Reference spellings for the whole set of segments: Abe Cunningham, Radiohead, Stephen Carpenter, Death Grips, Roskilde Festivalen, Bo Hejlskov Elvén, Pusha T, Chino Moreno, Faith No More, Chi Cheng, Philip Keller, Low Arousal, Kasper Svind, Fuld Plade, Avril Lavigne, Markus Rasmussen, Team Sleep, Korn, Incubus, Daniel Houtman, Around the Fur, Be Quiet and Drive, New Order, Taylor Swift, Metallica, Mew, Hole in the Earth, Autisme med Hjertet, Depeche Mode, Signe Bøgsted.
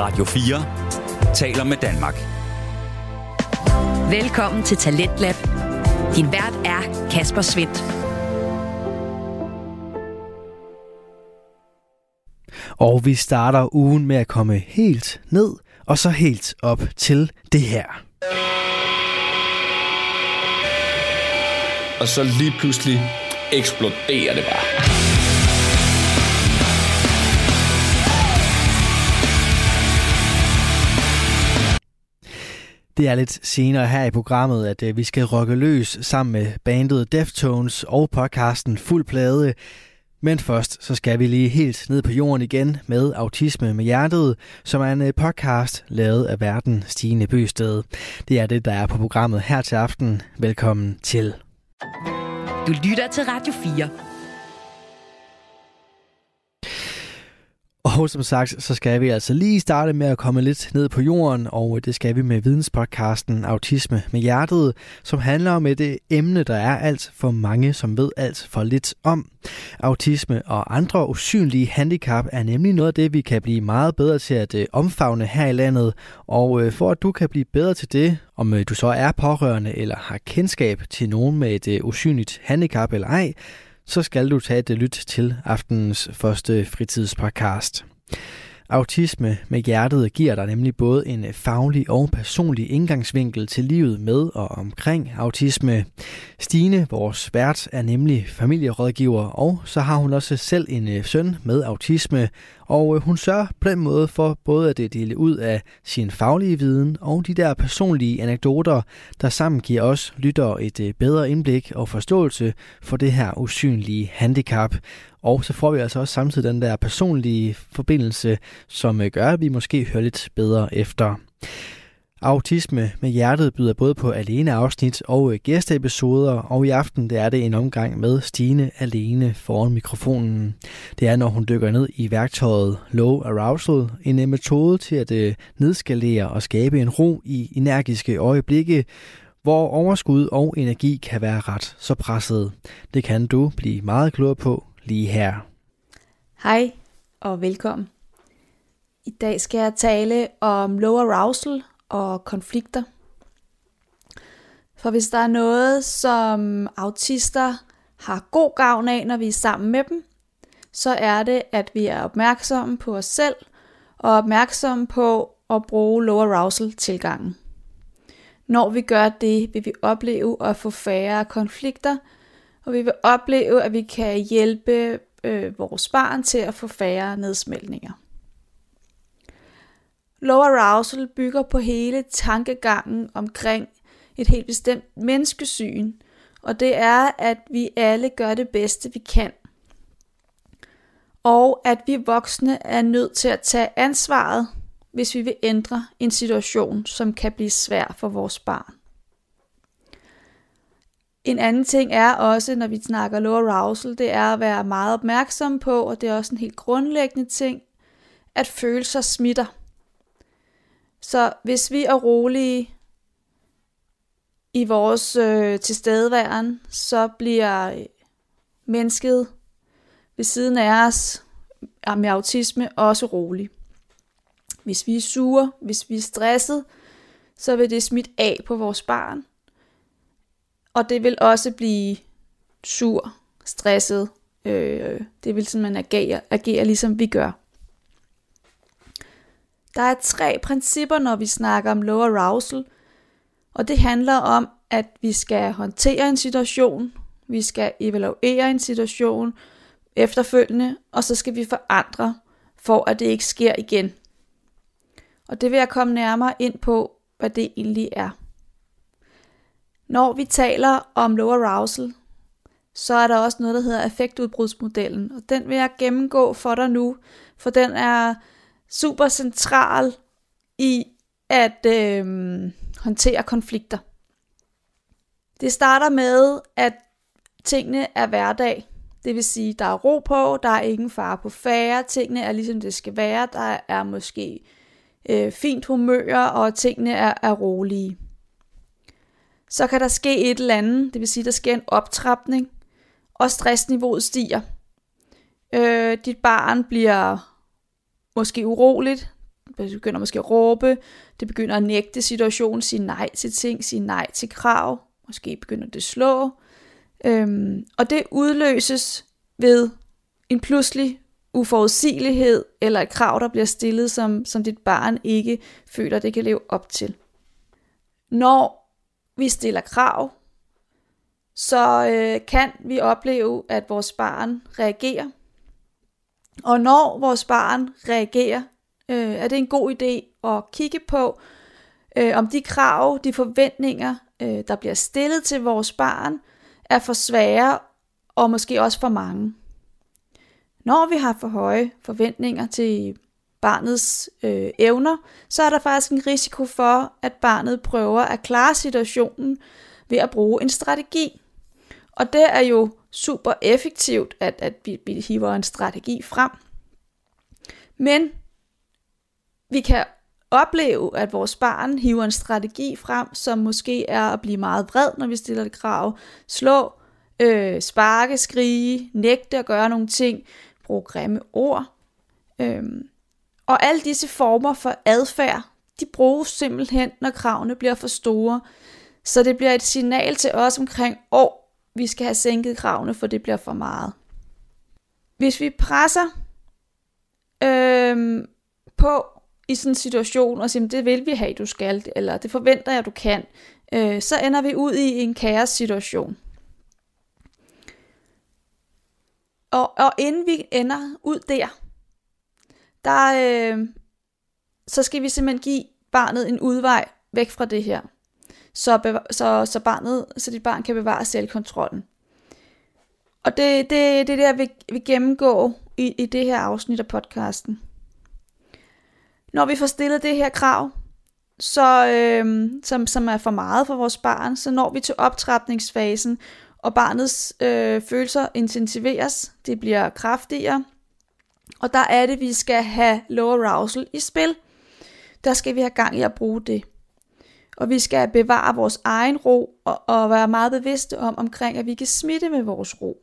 Radio 4 taler med Danmark. Velkommen til Talentlab. Din vært er Kasper Svind. Og vi starter ugen med at komme helt ned og så helt op til det her. Og så lige pludselig eksploderer det bare. Det er lidt senere her i programmet, at vi skal rocke løs sammen med bandet Deftones og podcasten Fuld Plade. Men først så skal vi lige helt ned på jorden igen med Autisme med Hjertet, som er en podcast lavet af værten Signe Bøgsted. Det er det, der er på programmet her til aften. Velkommen til. Du lytter til Radio 4. Og som sagt, så skal vi altså lige starte med at komme lidt ned på jorden, og det skal vi med videnspodcasten Autisme med Hjertet, som handler om et emne, der er alt for mange, som ved alt for lidt om. Autisme og andre usynlige handicap er nemlig noget af det, vi kan blive meget bedre til at omfavne her i landet, og for at du kan blive bedre til det, om du så er pårørende eller har kendskab til nogen med et usynligt handicap eller ej, så skal du tage et lyt til aftenens første fritidspodcast. Autisme med Hjertet giver dig nemlig både en faglig og personlig indgangsvinkel til livet med og omkring autisme. Stine, vores vært, er nemlig familierådgiver, og så har hun også selv en søn med autisme, og hun sørger på den måde for både at dele ud af sin faglige viden og de der personlige anekdoter, der sammen giver os lyttere et bedre indblik og forståelse for det her usynlige handicap. Og så får vi altså også samtidig den der personlige forbindelse, som gør, at vi måske hører lidt bedre efter. Autisme med Hjertet byder både på alene-afsnit og gæsteepisoder, og i aften er det en omgang med Stine alene foran mikrofonen. Det er, når hun dykker ned i værktøjet Low Arousal, en metode til at nedskalere og skabe en ro i energiske øjeblikke, hvor overskud og energi kan være ret så presset. Det kan du blive meget klogere på lige her. Hej og velkommen. I dag skal jeg tale om low arousal og konflikter. For hvis der er noget, som autister har god gavn af, når vi er sammen med dem, så er det, at vi er opmærksomme på os selv og opmærksomme på at bruge low arousal-tilgangen. Når vi gør det, vil vi opleve at få færre konflikter, og vi vil opleve, at vi kan hjælpe vores barn til at få færre nedsmeltninger. Low arousal bygger på hele tankegangen omkring et helt bestemt menneskesyn, og det er, at vi alle gør det bedste, vi kan. Og at vi voksne er nødt til at tage ansvaret, hvis vi vil ændre en situation, som kan blive svær for vores barn. En anden ting er også, når vi snakker low arousal, det er at være meget opmærksom på, og det er også en helt grundlæggende ting, at følelser smitter. Så hvis vi er rolige i vores tilstedeværen, så bliver mennesket ved siden af os med autisme også rolig. Hvis vi er sure, hvis vi er stresset, så vil det smitte af på vores barn. Og det vil også blive sur, stresset. Det vil simpelthen agere ligesom vi gør. Der er 3 principper, når vi snakker om low arousal. Og det handler om, at vi skal håndtere en situation. Vi skal evaluere en situation efterfølgende. Og så skal vi forandre, for at det ikke sker igen. Og det vil jeg komme nærmere ind på, hvad det egentlig er. Når vi taler om low arousal, så er der også noget, der hedder affektudbrudsmodellen. Og den vil jeg gennemgå for dig nu, for den er super central i at håndtere konflikter. Det starter med, at tingene er hverdag. Det vil sige, der er ro på, der er ingen fare på færre, tingene er ligesom det skal være, der er måske fint humør, og tingene er rolige. Så kan der ske et eller andet, det vil sige, der sker en optrapning, og stressniveauet stiger. Dit barn bliver måske uroligt, begynder måske at råbe, det begynder at nægte situationen, sige nej til ting, sige nej til krav, måske begynder det at slå. Og det udløses ved en pludselig uforudsigelighed, eller et krav, der bliver stillet, som dit barn ikke føler, det kan leve op til. Når vi stiller krav, så kan vi opleve, at vores barn reagerer. Og når vores barn reagerer, er det en god idé at kigge på, om de krav, de forventninger, der bliver stillet til vores barn, er for svære og måske også for mange. Når vi har for høje forventninger til barnets evner, så er der faktisk en risiko for, at barnet prøver at klare situationen ved at bruge en strategi. Og det er jo super effektivt, at vi hiver en strategi frem. Men vi kan opleve, at vores barn hiver en strategi frem, som måske er at blive meget vred, når vi stiller et krav. Slå, sparke, skrige, nægte at gøre nogle ting, bruge grimme ord. Og alle disse former for adfærd, de bruges simpelthen, når kravene bliver for store. Så det bliver et signal til os omkring, vi skal have sænket kravene, for det bliver for meget. Hvis vi presser på i sådan en situation, og siger, det vil vi have, du skal, eller det forventer jeg, du kan, så ender vi ud i en kaos-situation. Og inden vi ender ud der så skal vi simpelthen give barnet en udvej væk fra det her. Så dit barn kan bevare selvkontrollen. Og det der, vi gennemgår i det her afsnit af podcasten. Når vi får stillet det her krav, som er for meget for vores barn, så når vi til optrapningsfasen, og barnets følelser intensiveres, det bliver kraftigere, og der er det, vi skal have low arousal i spil. Der skal vi have gang i at bruge det. Og vi skal bevare vores egen ro og være meget bevidste omkring, at vi kan smitte med vores ro.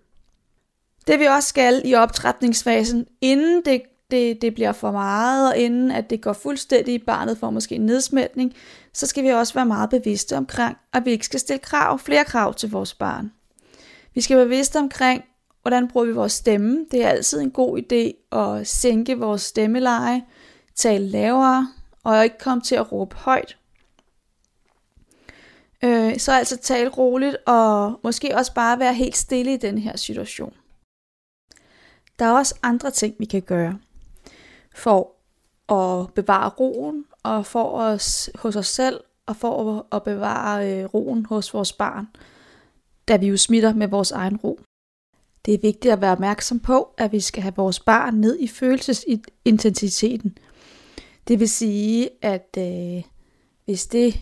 Det vi også skal i optrætningsfasen, inden det bliver for meget, og inden at det går fuldstændig i barnet for måske en nedsmætning, så skal vi også være meget bevidste omkring, at vi ikke skal stille flere krav til vores barn. Vi skal være bevidste omkring, hvordan bruger vi vores stemme. Det er altid en god idé at sænke vores stemmeleje, tale lavere og ikke komme til at råbe højt. Så altså tale roligt og måske også bare være helt stille i den her situation. Der er også andre ting, vi kan gøre for at bevare roen og for os hos os selv og for at bevare roen hos vores barn, da vi jo smitter med vores egen ro. Det er vigtigt at være opmærksom på, at vi skal have vores barn ned i følelsesintensiteten. Det vil sige, at hvis det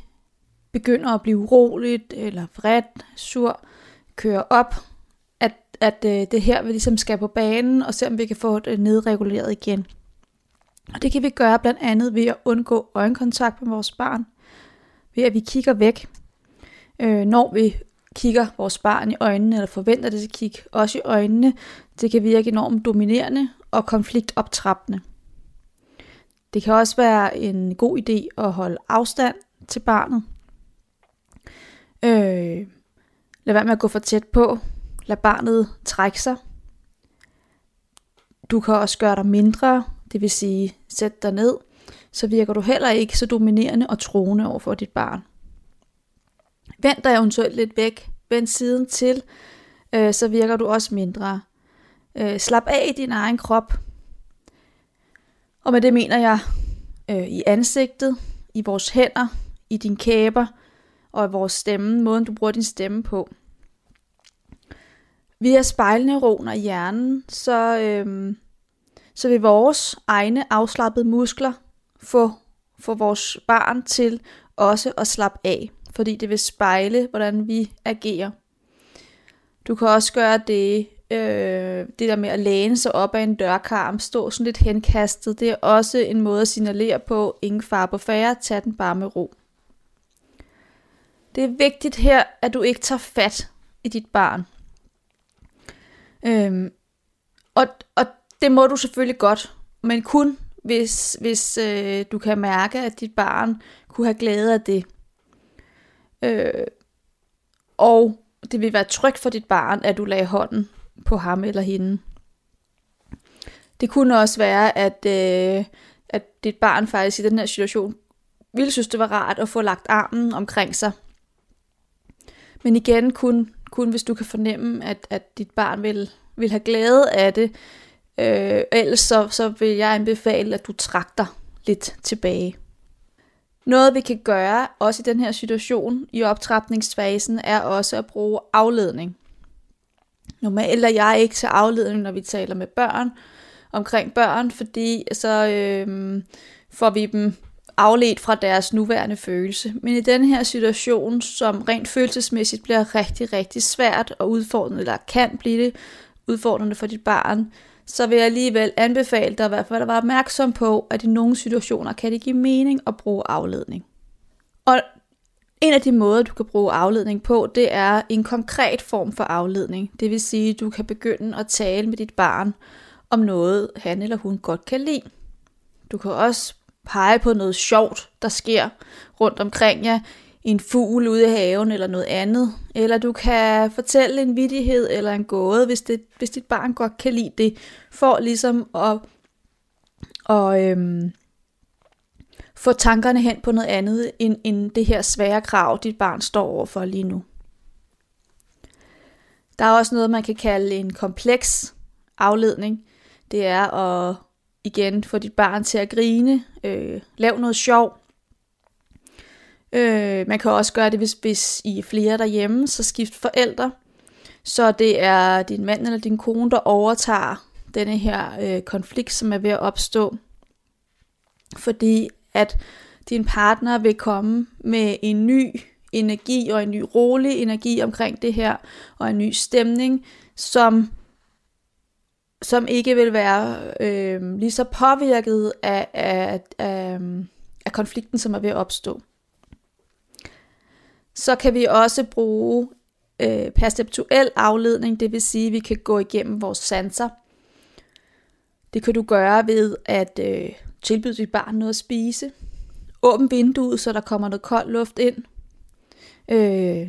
begynder at blive uroligt, eller vredt, sur, kører op, at det her, vi ligesom skal på banen, og se om vi kan få det nedreguleret igen. Og det kan vi gøre blandt andet ved at undgå øjenkontakt med vores barn, ved at vi kigger væk. Når vi kigger vores barn i øjnene, eller forventer det at kigge også i øjnene, det kan virke enormt dominerende og konfliktoptrappende. Det kan også være en god idé at holde afstand til barnet. Lad være med at gå for tæt på. Lad barnet trække sig. Du kan også gøre dig mindre, det vil sige sæt dig ned, så virker du heller ikke så dominerende og truende overfor dit barn. Vend dig eventuelt lidt væk, vend siden til, så virker du også mindre. Slap af i din egen krop. Og med det mener jeg i ansigtet, i vores hænder, i din kæber, og vores stemme, måden du bruger din stemme på. Via spejlneuroner i hjernen, så vil vores egne afslappede muskler få vores barn til også at slappe af, fordi det vil spejle, hvordan vi agerer. Du kan også gøre det der med at læne sig op af en dørkarm, stå sådan lidt henkastet, det er også en måde at signalere på, ingen far på færre, tag den bare med ro. Det er vigtigt her, at du ikke tager fat i dit barn. Og det må du selvfølgelig godt, men kun hvis du kan mærke, at dit barn kunne have glæde af det. Og det vil være trygt for dit barn, at du lagde hånden på ham eller hende. Det kunne også være, at dit barn faktisk i den her situation ville synes, det var rart at få lagt armen omkring sig. Men igen, kun hvis du kan fornemme, at dit barn vil have glæde af det. Ellers så vil jeg anbefale, at du trækker dig lidt tilbage. Noget vi kan gøre, også i den her situation i optrapningsfasen, er også at bruge afledning. Normalt er jeg ikke til afledning, når vi taler med børn, omkring børn, fordi så får vi dem afledt fra deres nuværende følelse. Men i den her situation, som rent følelsesmæssigt bliver rigtig, rigtig svært og udfordrende, eller kan blive det udfordrende for dit barn, så vil jeg alligevel anbefale dig i hvert fald at være opmærksom på, at i nogle situationer kan det give mening at bruge afledning. Og en af de måder, du kan bruge afledning på, det er en konkret form for afledning. Det vil sige, at du kan begynde at tale med dit barn om noget, han eller hun godt kan lide. Du kan også pege på noget sjovt, der sker rundt omkring jer. En fugl ude i haven eller noget andet. Eller du kan fortælle en vittighed eller en gåde, hvis dit barn godt kan lide det. For ligesom at få tankerne hen på noget andet, end det her svære krav, dit barn står overfor lige nu. Der er også noget, man kan kalde en kompleks afledning. Det er at igen få dit barn til at grine, lav noget sjov. Man kan også gøre det, hvis I er flere derhjemme, så skift forældre. Så det er din mand eller din kone, der overtager denne her konflikt, som er ved at opstå. Fordi at din partner vil komme med en ny energi og en ny rolig energi omkring det her, og en ny stemning, som ikke vil være lige så påvirket af konflikten, som er ved at opstå. Så kan vi også bruge perceptuel afledning, det vil sige, at vi kan gå igennem vores sanser. Det kan du gøre ved at tilbyde dit barn noget at spise. Åbn vinduet, så der kommer noget kold luft ind.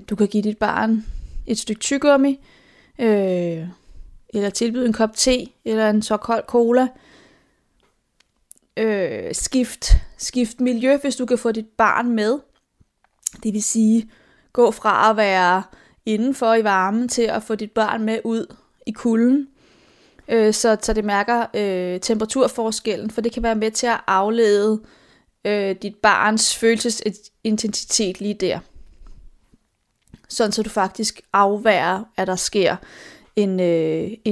Du kan give dit barn et stykke tyggegummi, eller tilbyde en kop te, eller en så kold cola. Skift miljø, hvis du kan få dit barn med. Det vil sige, gå fra at være indenfor i varmen til at få dit barn med ud i kulden, så det mærker temperaturforskellen, for det kan være med til at aflede dit barns følelsesintensitet lige der. Sådan så du faktisk afværger, at der sker en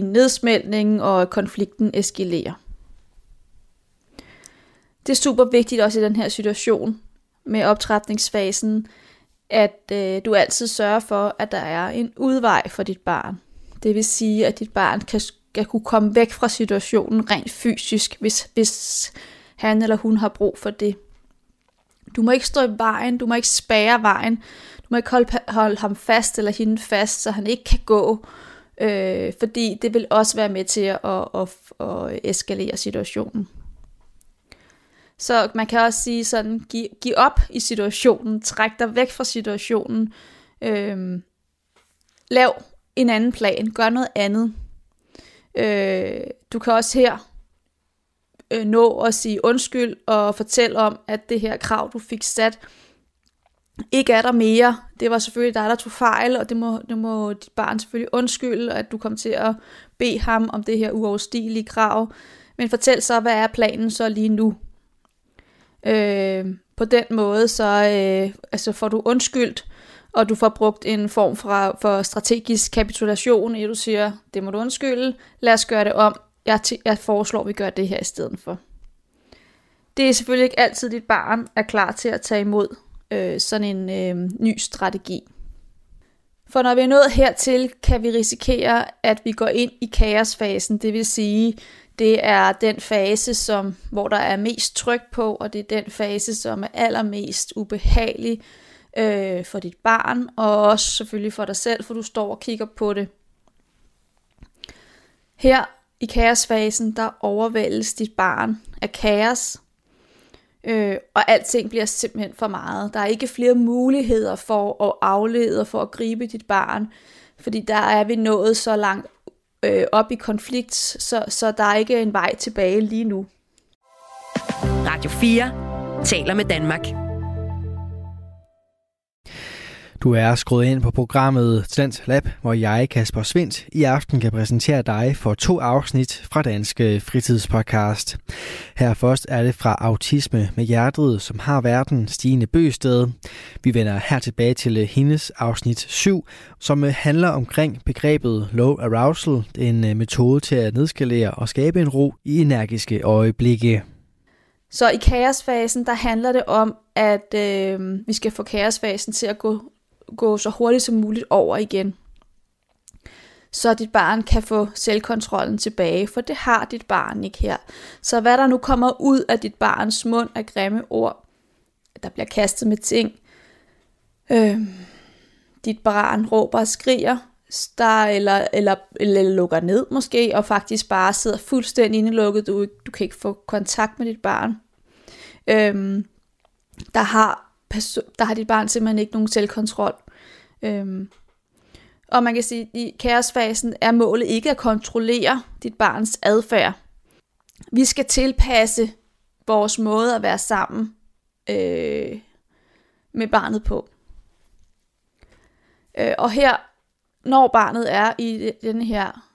nedsmeltning, og konflikten eskalerer. Det er super vigtigt også i den her situation med optrapningsfasen, at du altid sørger for, at der er en udvej for dit barn. Det vil sige, at dit barn kan kunne komme væk fra situationen rent fysisk, hvis han eller hun har brug for det. Du må ikke stå i vejen, du må ikke spærre vejen, du må ikke holde ham fast eller hende fast, så han ikke kan gå, fordi det vil også være med til at eskalere situationen. Så man kan også sige sådan, giv op i situationen, træk dig væk fra situationen, lav en anden plan, gør noget andet. Du kan også her nå at sige undskyld og fortælle om, at det her krav, du fik sat, ikke er der mere. Det var selvfølgelig dig, der tog fejl, og det må dit barn selvfølgelig undskylde, at du kom til at bede ham om det her uoverstigelige krav. Men fortæl så, hvad er planen så lige nu? På den måde så får du undskyldt, og du får brugt en form for strategisk kapitulation, i du siger, det må du undskylde, lad os gøre det om, jeg foreslår, at vi gør det her i stedet for. Det er selvfølgelig ikke altid, dit barn er klar til at tage imod sådan en ny strategi. For når vi er nået hertil, kan vi risikere, at vi går ind i kaosfasen, det vil sige, det er den fase, hvor der er mest tryk på, og det er den fase, som er allermest ubehagelig for dit barn, og også selvfølgelig for dig selv, for du står og kigger på det. Her I kaosfasen, der overvældes dit barn af kaos, og alting bliver simpelthen for meget. Der er ikke flere muligheder for at aflede og for at gribe dit barn, fordi der er vi nået så langt op i konflikt, så der er ikke en vej tilbage lige nu. Radio 4 taler med Danmark. Du er skruet ind på programmet Talent Lab, hvor jeg, Kasper Svind, i aften kan præsentere dig for 2 afsnit fra Danske Fritidspodcast. Her først er det fra Autisme med Hjertet, som har værten Signe Bøgsted. Vi vender her tilbage til hendes afsnit 7, som handler omkring begrebet Low Arousal, en metode til at nedskalere og skabe en ro i energiske øjeblikke. Så i kaosfasen, der handler det om, at vi skal få kaosfasen til at gå så hurtigt som muligt over igen, så dit barn kan få selvkontrollen tilbage, for det har dit barn ikke her. Så hvad der nu kommer ud af dit barns mund af grimme ord, der bliver kastet med ting, dit barn råber og skriger, eller lukker ned måske, og faktisk bare sidder fuldstændig indelukket, du kan ikke få kontakt med dit barn, der har dit barn simpelthen ikke nogen selvkontrol. Og man kan sige, at i kaosfasen er målet ikke at kontrollere dit barns adfærd. Vi skal tilpasse vores måde at være sammen med barnet på. Og her, når barnet er i den her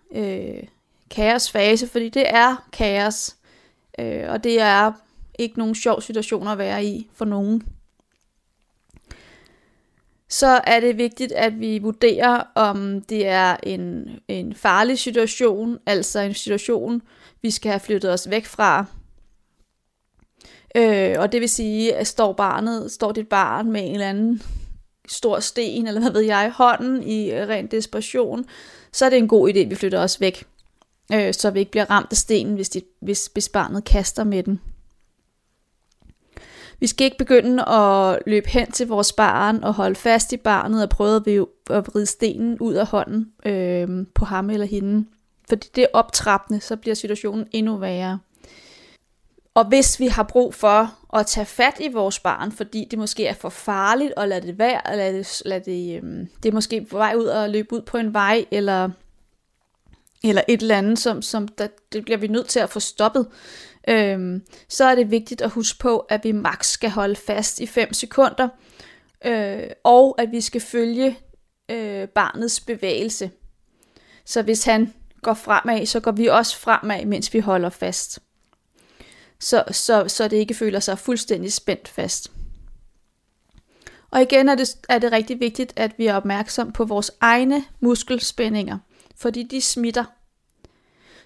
kaosfase, fordi det er kaos, og det er ikke nogen sjov situation at være i for nogen, så er det vigtigt, at vi vurderer, om det er en farlig situation, altså en situation, vi skal have flyttet os væk fra. Og det vil sige, at står dit barn med en eller anden stor sten, eller hvad ved jeg, i hånden i ren desperation, så er det en god idé, at vi flytter os væk, så vi ikke bliver ramt af stenen, hvis barnet kaster med den. Vi skal ikke begynde at løbe hen til vores barn og holde fast i barnet og prøve at vride stenen ud af hånden på ham eller hende. Fordi det er optrappende, så bliver situationen endnu værre. Og hvis vi har brug for at tage fat i vores barn, fordi det måske er for farligt at lade det være, det er måske på vej ud og løbe ud på en vej, eller et eller andet, det bliver vi nødt til at få stoppet, så er det vigtigt at huske på, at vi maks skal holde fast i 5 sekunder, og at vi skal følge barnets bevægelse. Så hvis han går fremad, så går vi også fremad, mens vi holder fast. Så det ikke føler sig fuldstændig spændt fast. Og igen er det rigtig vigtigt, at vi er opmærksom på vores egne muskelspændinger, fordi de smitter.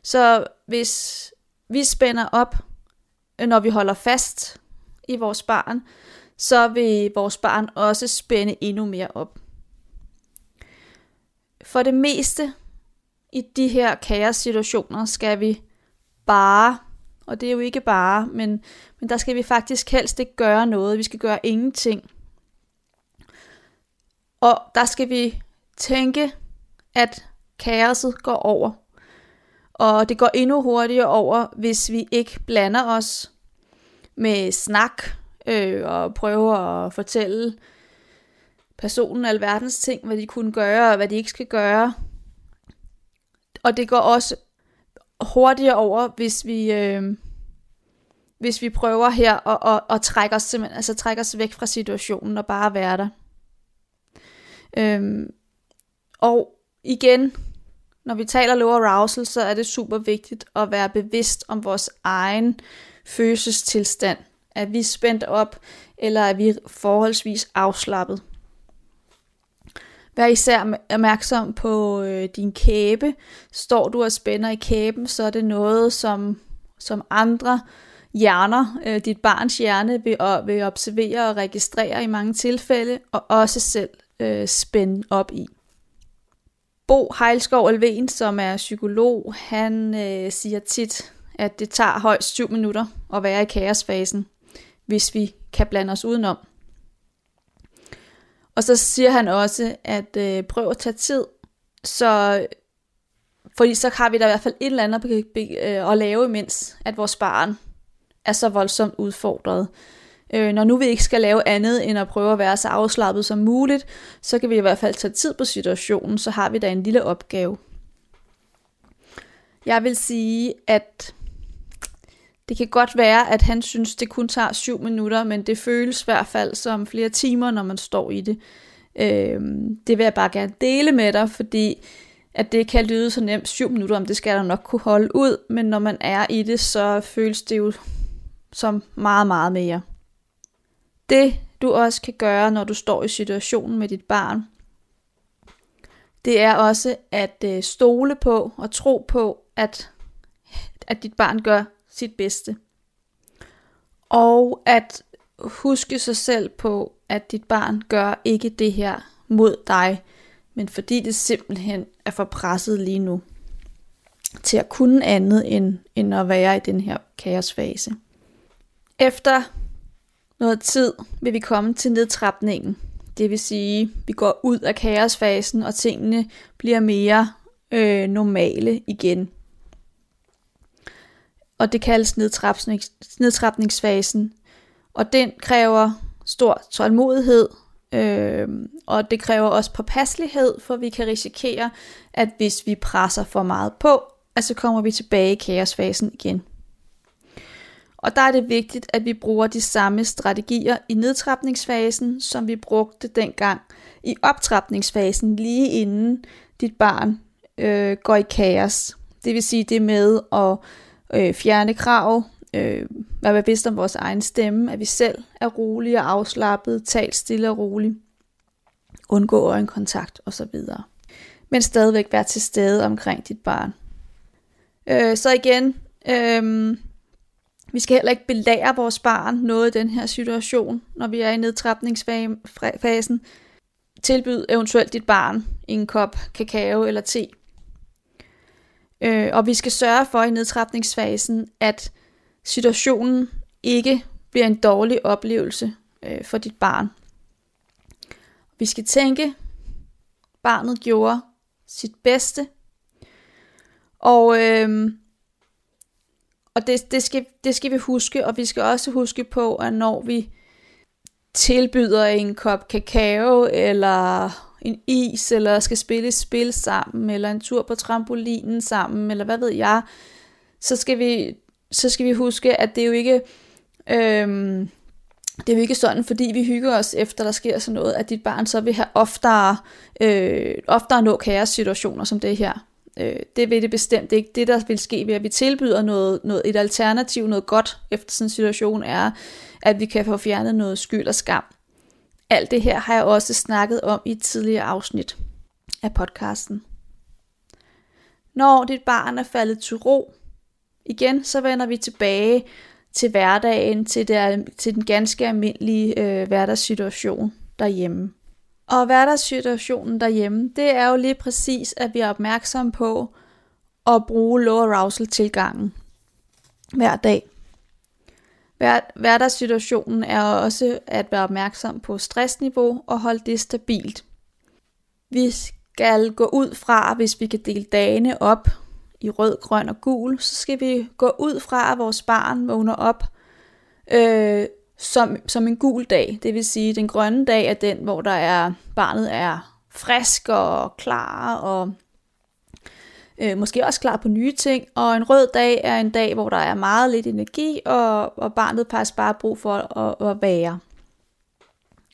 Så hvis vi spænder op, når vi holder fast i vores barn, så vil vores barn også spænde endnu mere op. For det meste i de her kaossituationer skal vi bare, og det er jo ikke bare, men der skal vi faktisk helst ikke gøre noget, vi skal gøre ingenting. Og der skal vi tænke, at kaoset går over. Og det går endnu hurtigere over, hvis vi ikke blander os med snak og prøver at fortælle personen alverdens ting, hvad de kunne gøre og hvad de ikke skal gøre. Og det går også hurtigere over, hvis vi prøver her og trækker os simpelthen, altså trækker os væk fra situationen og bare være der. Og igen, når vi taler low arousal, så er det super vigtigt at være bevidst om vores egen følelsestilstand. Er vi spændt op, eller er vi forholdsvis afslappet? Vær især opmærksom på din kæbe. Står du og spænder i kæben, så er det noget, som andre hjerner, dit barns hjerne, vil observere og registrere i mange tilfælde, og også selv spænde op i. Bo Hejlskov Elvén, som er psykolog, han siger tit, at det tager højst 7 minutter at være i kaosfasen, hvis vi kan blande os udenom. Og så siger han også, at prøv at tage tid, så Fordi så har vi da i hvert fald et eller andet at lave, mens at vores barn er så voldsomt udfordret. Når nu vi ikke skal lave andet end at prøve at være så afslappet som muligt, så kan vi i hvert fald tage tid på situationen, så har vi da en lille opgave. Jeg vil sige, at det kan godt være, at han synes, det kun tager 7 minutter, men det føles i hvert fald som flere timer, når man står i det. Det vil jeg bare gerne dele med dig, fordi at det kan lyde så nemt, 7 minutter, om det skal der nok kunne holde ud, men når man er i det, så føles det jo som meget, meget mere. Det du også kan gøre, når du står i situationen med dit barn, det er også at stole på og tro på, at dit barn gør sit bedste. Og at huske sig selv på, at dit barn gør ikke det her mod dig, men fordi det simpelthen er for presset lige nu til at kunne andet end at være i den her kaosfase. Efter noget tid vil vi komme til nedtrapningen. Det vil sige, at vi går ud af kaosfasen, og tingene bliver mere normale igen. Og det kaldes nedtrapningsfasen. Og den kræver stor tålmodighed, og det kræver også påpasselighed, for vi kan risikere, at hvis vi presser for meget på, at så kommer vi tilbage i kaosfasen igen. Og der er det vigtigt, at vi bruger de samme strategier i nedtrapningsfasen, som vi brugte dengang i optrapningsfasen, lige inden dit barn går i kaos. Det vil sige det med at fjerne krav, være bevidst om vores egen stemme, at vi selv er rolige og afslappet, tal stille og roligt, undgå øjenkontakt osv. Men stadigvæk være til stede omkring dit barn. Vi skal heller ikke belære vores barn noget i den her situation, når vi er i nedtrapningsfasen. Tilbyd eventuelt dit barn en kop kakao eller te. Og vi skal sørge for i nedtrapningsfasen, at situationen ikke bliver en dårlig oplevelse for dit barn. Vi skal tænke, barnet gjorde sit bedste. Og det skal vi huske, og vi skal også huske på, at når vi tilbyder en kop kakao, eller en is, eller skal spille et spil sammen, eller en tur på trampolinen sammen, eller hvad ved jeg, så skal vi huske, at det er jo ikke, det er jo ikke sådan, fordi vi hygger os efter, der sker sådan noget, at dit barn så vil have oftere nå kaos-situationer som det her. Det vil det bestemt ikke. Det der vil ske ved at vi tilbyder et alternativ, noget godt efter sådan en situation, er at vi kan få fjernet noget skyld og skam. Alt det her har jeg også snakket om i et tidligere afsnit af podcasten. Når dit barn er faldet til ro igen, så vender vi tilbage til hverdagen, til den ganske almindelige hverdagssituation derhjemme. Og hverdagssituationen derhjemme, det er jo lige præcis, at vi er opmærksomme på at bruge low arousal tilgangen hver dag. Hverdagssituationen er også at være opmærksom på stressniveau og holde det stabilt. Vi skal gå ud fra, hvis vi kan dele dagene op i rød, grøn og gul, så skal vi gå ud fra, at vores barn vågner op som en gul dag. Det vil sige, at den grønne dag er den, hvor barnet er frisk og klar, og måske også klar på nye ting. Og en rød dag er en dag, hvor der er meget lidt energi, og barnet faktisk bare har brug for at være,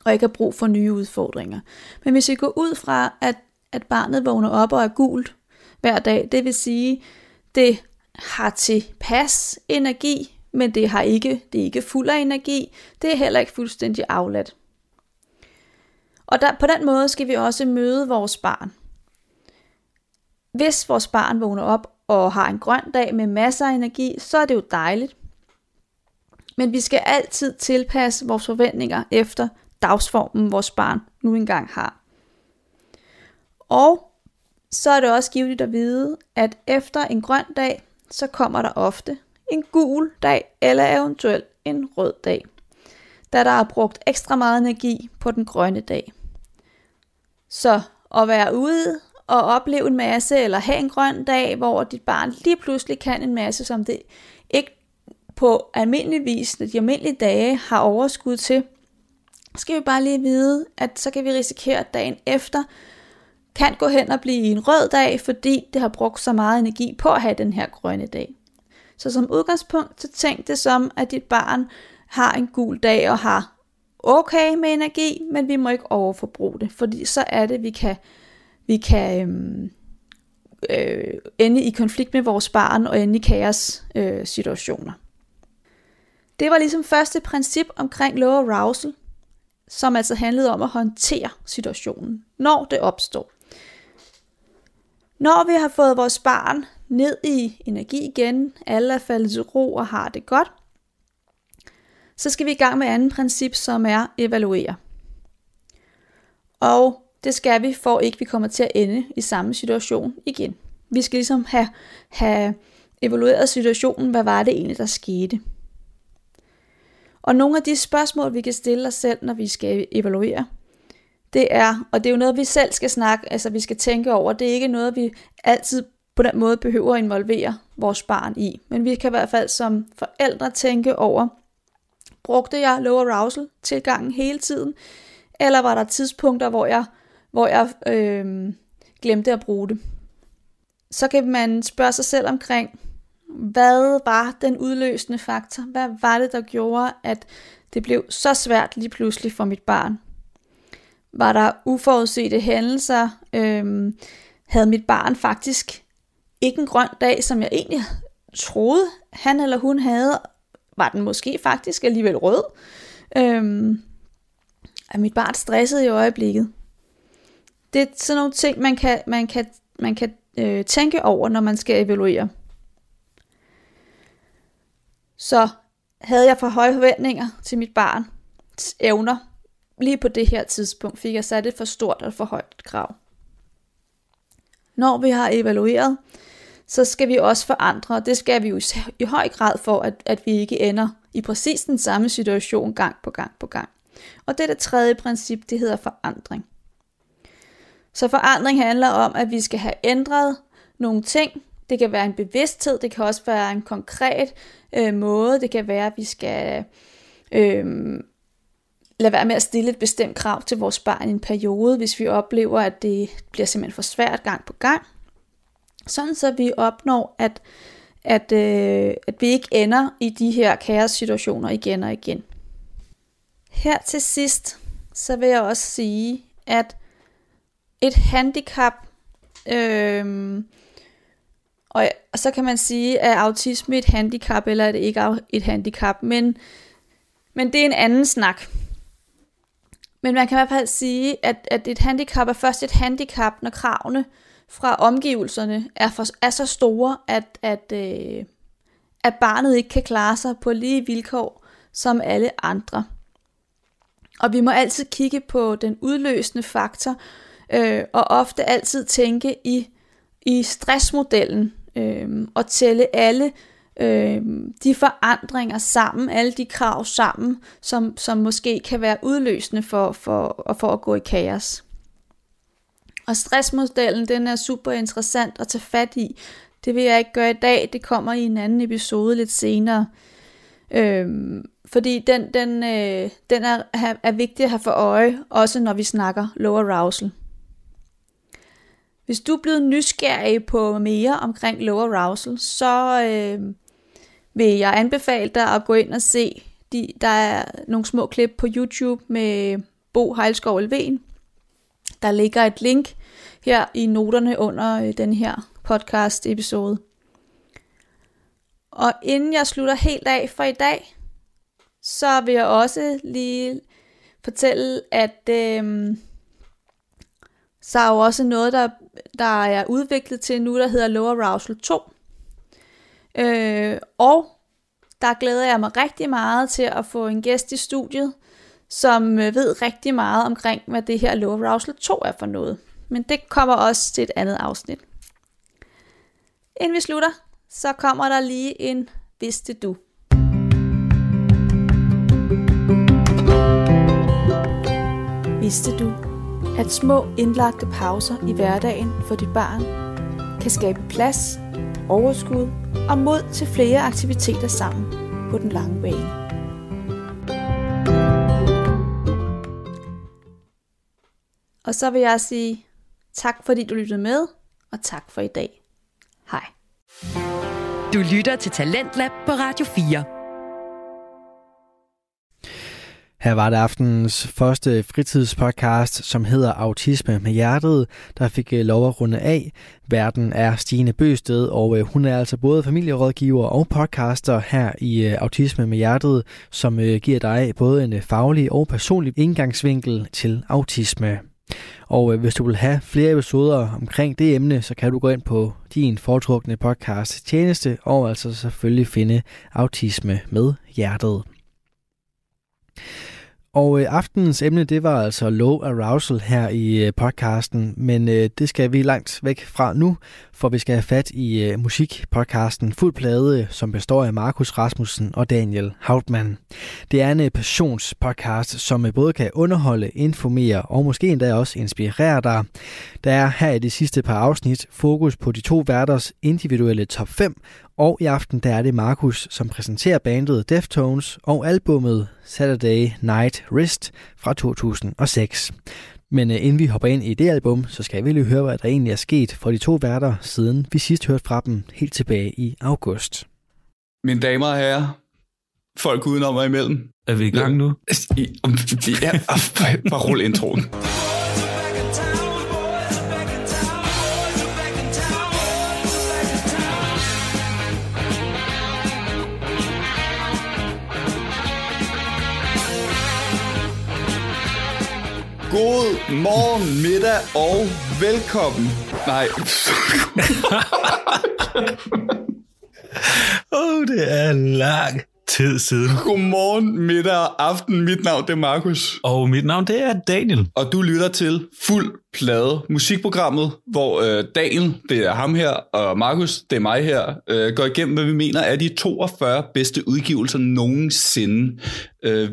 og ikke har brug for nye udfordringer. Men hvis vi går ud fra, at barnet vågner op og er gult hver dag, det vil sige, det har tilpas energi, men det er ikke fuld af energi, det er heller ikke fuldstændig afladt. Og på den måde skal vi også møde vores barn. Hvis vores barn vågner op og har en grøn dag med masser af energi, så er det jo dejligt. Men vi skal altid tilpasse vores forventninger efter dagsformen, vores barn nu engang har. Og så er det også givet at vide, at efter en grøn dag, så kommer der ofte en gul dag, eller eventuelt en rød dag, da der er brugt ekstra meget energi på den grønne dag. Så at være ude og opleve en masse, eller have en grøn dag, hvor dit barn lige pludselig kan en masse, som det ikke på almindelig vis, de almindelige dage, har overskud til, skal vi bare lige vide, at så kan vi risikere, at dagen efter kan gå hen og blive en rød dag, fordi det har brugt så meget energi på at have den her grønne dag. Så som udgangspunkt, så tænk det som, at dit barn har en gul dag og har okay med energi, men vi må ikke overforbruge det, fordi så er det, vi kan ende i konflikt med vores barn og ende i kaos situationer. Det var ligesom første princip omkring low arousal, som altså handlede om at håndtere situationen, når det opstår. Når vi har fået vores barn ned i energi igen, alle er faldet til ro og har det godt, så skal vi i gang med andet princip, som er evaluere. Og det skal vi, for ikke vi kommer til at ende i samme situation igen. Vi skal ligesom have evalueret situationen, hvad var det egentlig, der skete. Og nogle af de spørgsmål, vi kan stille os selv, når vi skal evaluere, det er, og det er jo noget, vi selv skal snakke, altså vi skal tænke over, det er ikke noget, vi altid på den måde behøver at involvere vores barn i. Men vi kan i hvert fald som forældre tænke over, brugte jeg low arousal tilgangen hele tiden, eller var der tidspunkter, hvor jeg glemte at bruge det. Så kan man spørge sig selv omkring, hvad var den udløsende faktor? Hvad var det, der gjorde, at det blev så svært lige pludselig for mit barn? Var der uforudsete hændelser? Havde mit barn faktisk ikke en grøn dag, som jeg egentlig troede, han eller hun havde? Var den måske faktisk alligevel rød? At mit barn stressede i øjeblikket. Det er sådan nogle ting, man kan tænke over, når man skal evaluere. Så havde jeg for høje forventninger til mit barns evner. Lige på det her tidspunkt fik jeg sat et for stort og for højt krav. Når vi har evalueret, så skal vi også forandre, og det skal vi jo i høj grad for, at vi ikke ender i præcis den samme situation gang på gang på gang. Og det tredje princip, det hedder forandring. Så forandring handler om, at vi skal have ændret nogle ting. Det kan være en bevidsthed, det kan også være en konkret måde, det kan være, at vi skal lade være med at stille et bestemt krav til vores barn i en periode, hvis vi oplever, at det bliver simpelthen for svært gang på gang. Sådan så vi opnår, at vi ikke ender i de her kaossituationer igen og igen. Her til sidst, så vil jeg også sige, at et handicap, og så kan man sige, at autisme er et handicap, eller er det ikke et handicap, men det er en anden snak. Men man kan i hvert fald sige, at et handicap er først et handicap, når kravene fra omgivelserne er så store, at barnet ikke kan klare sig på lige vilkår som alle andre. Og vi må altid kigge på den udløsende faktor, og ofte altid tænke i stressmodellen, og tælle alle de forandringer sammen, alle de krav sammen, som måske kan være udløsende for at gå i kaos. Og stressmodellen, den er super interessant at tage fat i. Det vil jeg ikke gøre i dag, det kommer i en anden episode lidt senere. Fordi den er vigtig at have for øje, også når vi snakker low arousal. Hvis du er blevet nysgerrig på mere omkring low arousal, så vil jeg anbefale dig at gå ind og se. Der er nogle små klip på YouTube med Bo Hejlskov Elvén. Der ligger et link her i noterne under den her podcast episode. Og inden jeg slutter helt af for i dag, så vil jeg også lige fortælle, at så er jo også noget, der er udviklet til nu, der hedder Low Arousal 2. Og der glæder jeg mig rigtig meget til at få en gæst i studiet, som ved rigtig meget omkring, hvad det her Low Arousal 2 er for noget. Men det kommer også til et andet afsnit. Inden vi slutter, så kommer der lige en vidste du. Vidste du, at små indlagte pauser i hverdagen for dit barn kan skabe plads, overskud og mod til flere aktiviteter sammen på den lange bane. Og så vil jeg sige tak, fordi du lyttede med, og tak for i dag. Hej. Du lytter til Talentlab på Radio 4. Her var det aftenens første fritidspodcast, som hedder Autisme med Hjertet, der fik lov at runde af. Værten er Signe Bøgsted, og hun er altså både familierådgiver og podcaster her i Autisme med Hjertet, som giver dig både en faglig og personlig indgangsvinkel til autisme. Og hvis du vil have flere episoder omkring det emne, så kan du gå ind på din foretrukne podcast tjeneste og altså selvfølgelig finde Autisme med Hjertet. Og aftenens emne, det var altså Low Arousal her i podcasten, men det skal vi langt væk fra nu, for vi skal have fat i musikpodcasten Fuld Plade, som består af Markus Rasmussen og Daniel Houtman. Det er en passionspodcast, som både kan underholde, informere og måske endda også inspirere dig. Der er her i de sidste par afsnit fokus på de to værters individuelle top 5, og i aften der er det Markus, som præsenterer bandet Deftones og albummet Saturday Night Wrist fra 2006. Men inden vi hopper ind i det album, så skal vi lige høre, hvad der egentlig er sket for de to værter, siden vi sidst hørte fra dem helt tilbage i august. Mine damer og herrer, folk udenom og imellem. Er vi i gang nu? Ja, bare rul introen. God morgen, middag og velkommen. Nej. Det er lang tid siden. God morgen, middag og aften. Mit navn det er Markus. Og mit navn det er Daniel. Og du lytter til Fuld Plade, musikprogrammet, hvor Daniel, det er ham her, og Markus, det er mig her, går igennem, hvad vi mener er de 42 bedste udgivelser nogensinde.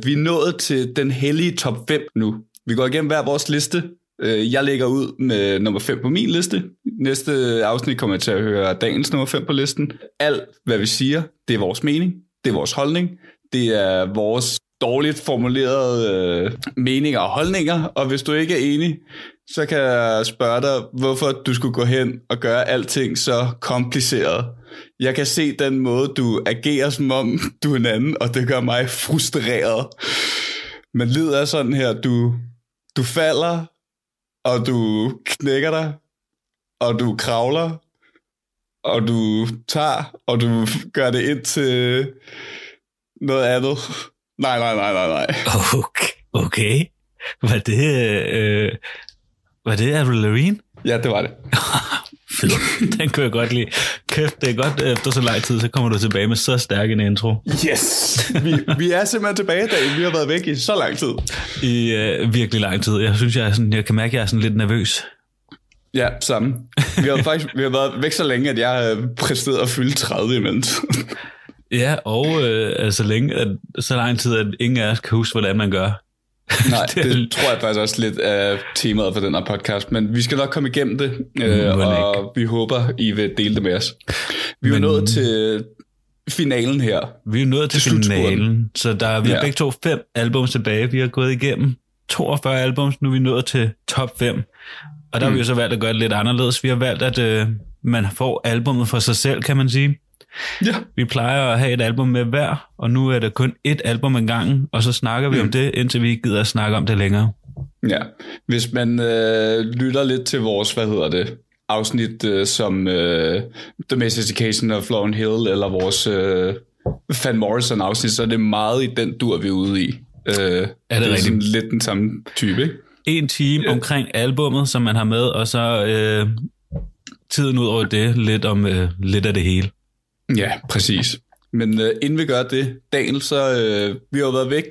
Vi er nået til den hellige top 5 nu. Vi går igennem hver vores liste. Jeg lægger ud med nummer 5 på min liste. Næste afsnit kommer jeg til at høre dagens nummer 5 på listen. Alt, hvad vi siger, det er vores mening, det er vores holdning, det er vores dårligt formulerede meninger og holdninger. Og hvis du ikke er enig, så kan jeg spørge dig, hvorfor du skulle gå hen og gøre alting så kompliceret. Jeg kan se den måde, du agerer som om du er en anden, og det gør mig frustreret. Men livet er sådan her, du falder, og du knækker dig, og du kravler, og du tager, og du gør det ind til noget andet. Nej. Okay. Var det Avril Lavigne? Ja, det var det. Den kunne jeg godt lide. Kæft, det er godt. Efter så lang tid, så kommer du tilbage med så stærk en intro. Yes! Vi er simpelthen tilbage i dag. Vi har været væk i så lang tid. I virkelig lang tid. Jeg synes, jeg kan mærke, at jeg er sådan lidt nervøs. Ja, sammen. Vi har været væk så længe, at jeg har præsteret at fylde 30 imens. Ja, og så lang tid, at ingen af os kan huske, hvordan man gør. Nej, det tror jeg faktisk også lidt af temaet for den her podcast, men vi skal nok komme igennem det, og vi håber, I vil dele det med os. Vi er nået til finalen her. Vi er nået til finalen, så vi har begge to 5 albums tilbage. Vi har gået igennem 42 albums, nu er vi nået til top 5, og der har vi jo så valgt at gøre det lidt anderledes. Vi har valgt, at man får albumet for sig selv, kan man sige. Ja. Vi plejer at have et album med hver, og nu er der kun et album ad gangen, og så snakker vi om det, indtil vi ikke gider at snakke om det længere. Ja, hvis man lytter lidt til vores, afsnit som Domestication of Lauryn Hill, eller vores Van Morrison-afsnit, så er det meget i den dur, vi er ude i. Det er ligesom lidt den samme type, ikke? En time omkring albummet, som man har med, og så tiden ud over det, lidt om lidt af det hele. Ja, præcis. Men inden vi gør det, Daniel, så vi har været væk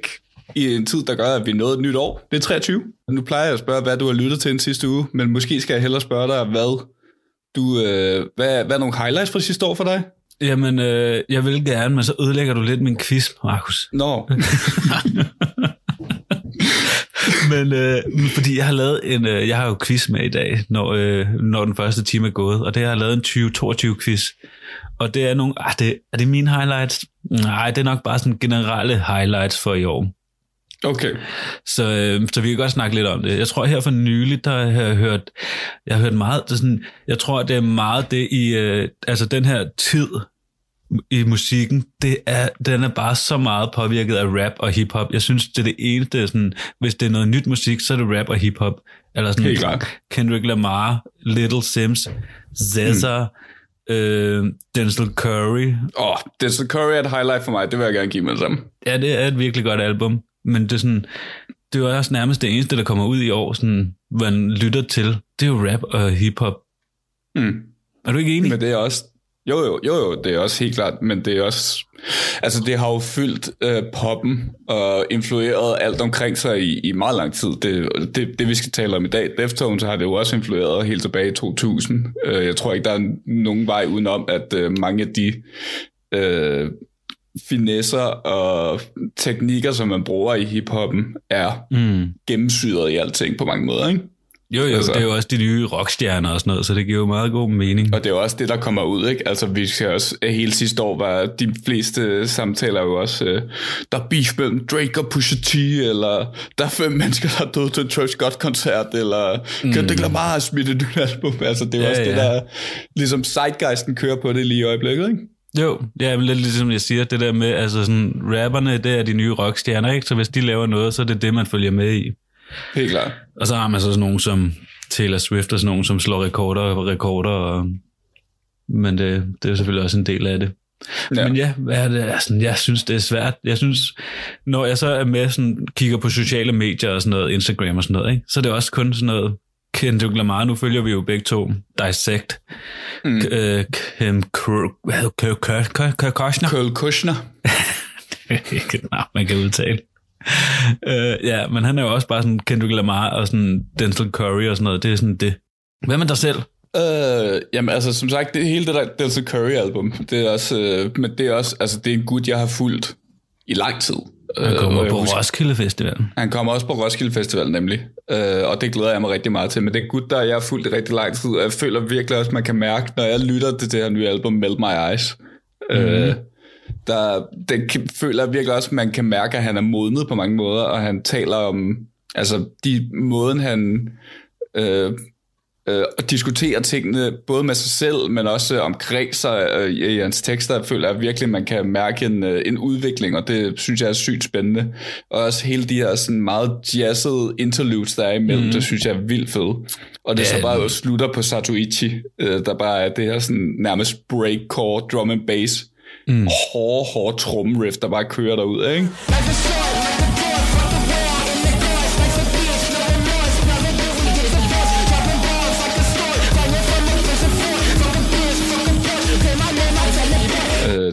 i en tid, der gør, at vi nåede et nyt år. Det er 23. Nu plejer jeg at spørge, hvad du har lyttet til den sidste uge, men måske skal jeg hellere spørge dig, hvad er nogle highlights fra sidste år for dig? Jamen, jeg vil gerne, men så ødelægger du lidt min quiz, Markus. Nå. Men fordi jeg har lavet en, jeg har jo quiz med i dag, når den første time er gået, og det har jeg lavet en 20-22 quiz. Og det er nogle, er det mine highlights? Nej, det er nok bare sådan generelle highlights for i år. Okay. Så vi kan godt snakke lidt om det. Jeg tror her for nylig, der har jeg hørt, meget, det sådan, jeg tror det er meget det i, altså den her tid i musikken, den er bare så meget påvirket af rap og hiphop. Jeg synes, det er det eneste, sådan, hvis det er noget nyt musik, så er det rap og hiphop. Eller sådan helt Kendrick Lamar, Little Sims, Zezza, Denzel Curry. Denzel Curry er et highlight for mig, det vil jeg gerne give mig sammen. Ja, det er et virkelig godt album, men det er sådan, det er også nærmest det eneste, der kommer ud i år, sådan, man lytter til. Det er jo rap og hiphop. Mm. Er du ikke enig? Men det er også... Jo, det er også helt klart, men det er også, altså det har jo fyldt poppen og influeret alt omkring sig i meget lang tid. Det vi skal tale om i dag, Deftones, har det jo også influeret helt tilbage i 2000. Jeg tror ikke, der er nogen vej udenom, at mange af de finesser og teknikker, som man bruger i hiphoppen, er gennemsyret i alting på mange måder, ikke? Jo, altså, det er jo også de nye rockstjerner og sådan noget, så det giver jo meget god mening. Og det er jo også det, der kommer ud, ikke? Altså, vi skal også... Hele sidste år var de fleste samtaler jo også... der er beef mellem Drake og Pusha T, eller der er 5 mennesker, der er døde til en Travis Scott-koncert, eller Kendrick Lamar har smidt et nyt album. Altså, det er jo også det, der... Ligesom zeitgeisten kører på det lige i øjeblikket, ikke? Jo, ja, men lidt ligesom jeg siger, det der med... Altså, sådan, rapperne, det er de nye rockstjerner, ikke? Så hvis de laver noget, så er det det, man følger med i. Helt klart. Og så har man så sådan nogen som Taylor Swift og sådan nogen, som slår rekorder og... Men det er jo selvfølgelig også en del af det. Ja. Men ja, hvad er det? Altså, jeg synes, det er svært. Jeg synes, når jeg så er med sådan, kigger på sociale medier og sådan noget, Instagram og sådan noget, ikke? Så er det også kun sådan noget Kendrick Lamar. Nu følger vi jo begge to Dissect. Kushner. Det er ikke et navn, man kan udtale. Ja, men han er jo også bare sådan Kendrick Lamar og sådan Denzel Curry og sådan noget. Det er sådan det. Hvad med dig selv? Jamen altså, som sagt, det hele det der Denzel Curry-album, det er også, men det er også, altså det er en gut, jeg har fulgt i lang tid. Han kommer på Roskilde Festivalen. Han kommer også på Roskilde Festivalen nemlig, og det glæder jeg mig rigtig meget til. Men det er gut, der jeg har fulgt i rigtig lang tid, og jeg føler virkelig også, man kan mærke, når jeg lytter til det her nye album, Melt My Eyes. Den føler virkelig også, at man kan mærke, at han er modnet på mange måder, og han taler om, altså de måden, han diskuterer tingene, både med sig selv, men også omkring sig i hans tekster, føler jeg virkelig, at man kan mærke en udvikling, og det synes jeg er sygt spændende. Og også hele de her sådan meget jazzede interludes, der er imellem, det synes jeg er vildt fedt. Og det så bare slutter på Satuichi, der bare er det her sådan, nærmest breakcore drum and bass, hårde trommeriff, der bare kører derud, ikke?